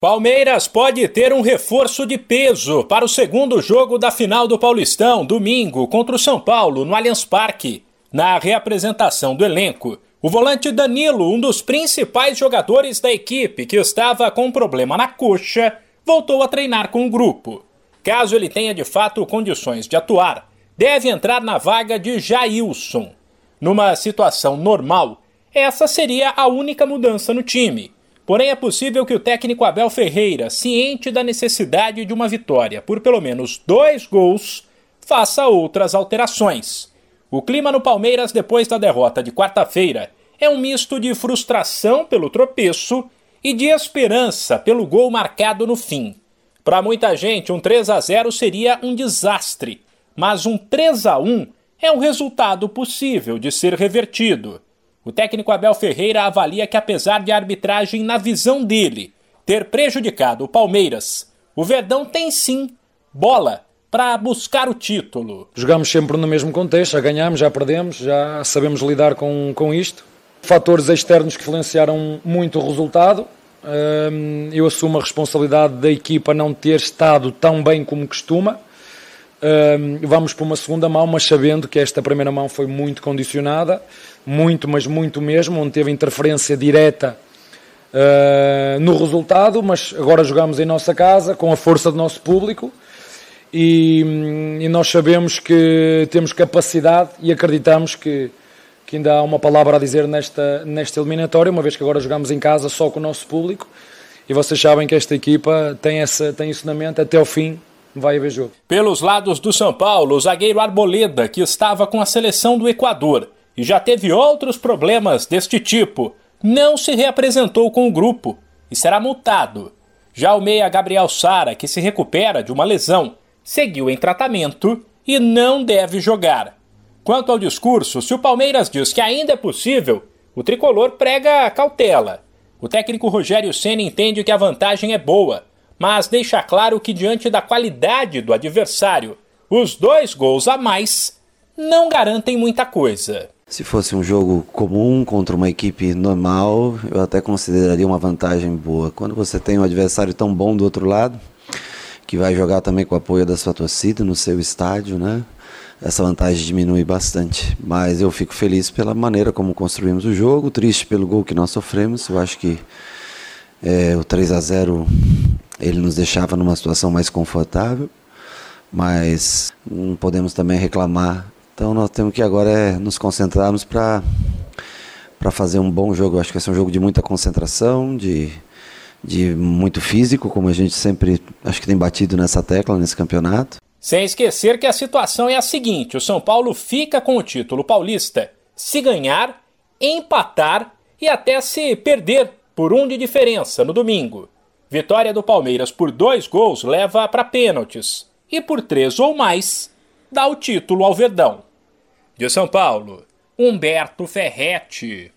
Palmeiras pode ter um reforço de peso para o segundo jogo da final do Paulistão, domingo, contra o São Paulo, no Allianz Parque. Na reapresentação do elenco, o volante Danilo, um dos principais jogadores da equipe que estava com problema na coxa, voltou a treinar com o grupo. Caso ele tenha de fato condições de atuar, deve entrar na vaga de Jailson. Numa situação normal, essa seria a única mudança no time. Porém, é possível que o técnico Abel Ferreira, ciente da necessidade de uma vitória por pelo menos 2 gols, faça outras alterações. O clima no Palmeiras depois da derrota de quarta-feira é um misto de frustração pelo tropeço e de esperança pelo gol marcado no fim. Para muita gente, um 3-0 seria um desastre, mas um 3-1 é um resultado possível de ser revertido. O técnico Abel Ferreira avalia que, apesar de a arbitragem, na visão dele, ter prejudicado o Palmeiras, o Verdão tem sim bola para buscar o título. Jogamos sempre no mesmo contexto, já ganhamos, já perdemos, já sabemos lidar com isto. Fatores externos que influenciaram muito o resultado. Eu assumo a responsabilidade da equipa não ter estado tão bem como costuma. Vamos para uma segunda mão, mas sabendo que esta primeira mão foi muito condicionada, muito mesmo, onde teve interferência direta no resultado, mas agora jogamos em nossa casa, com a força do nosso público, e nós sabemos que temos capacidade e acreditamos que ainda há uma palavra a dizer nesta eliminatória, uma vez que agora jogamos em casa só com o nosso público, e vocês sabem que esta equipa tem isso na mente até o fim. Vai haver jogo. Pelos lados do São Paulo, o zagueiro Arboleda, que estava com a seleção do Equador e já teve outros problemas deste tipo, não se reapresentou com o grupo e será multado. Já o meia Gabriel Sara, que se recupera de uma lesão, seguiu em tratamento e não deve jogar. Quanto ao discurso, se o Palmeiras diz que ainda é possível, o tricolor prega a cautela. O técnico Rogério Ceni entende que a vantagem é boa, mas deixa claro que, diante da qualidade do adversário, os 2 gols a mais não garantem muita coisa. Se fosse um jogo comum contra uma equipe normal, eu até consideraria uma vantagem boa. Quando você tem um adversário tão bom do outro lado, que vai jogar também com o apoio da sua torcida no seu estádio, né? Essa vantagem diminui bastante. Mas eu fico feliz pela maneira como construímos o jogo, triste pelo gol que nós sofremos. Eu acho que o 3-0... ele nos deixava numa situação mais confortável, mas não podemos também reclamar. Então nós temos que agora nos concentrarmos para fazer um bom jogo. Eu acho que esse é um jogo de muita concentração, de muito físico, como a gente sempre acho que tem batido nessa tecla nesse campeonato. Sem esquecer que a situação é a seguinte: o São Paulo fica com o título paulista se ganhar, empatar e até se perder por 1 de diferença no domingo. Vitória do Palmeiras por 2 gols leva para pênaltis e por 3 ou mais dá o título ao Verdão. De São Paulo, Humberto Ferretti.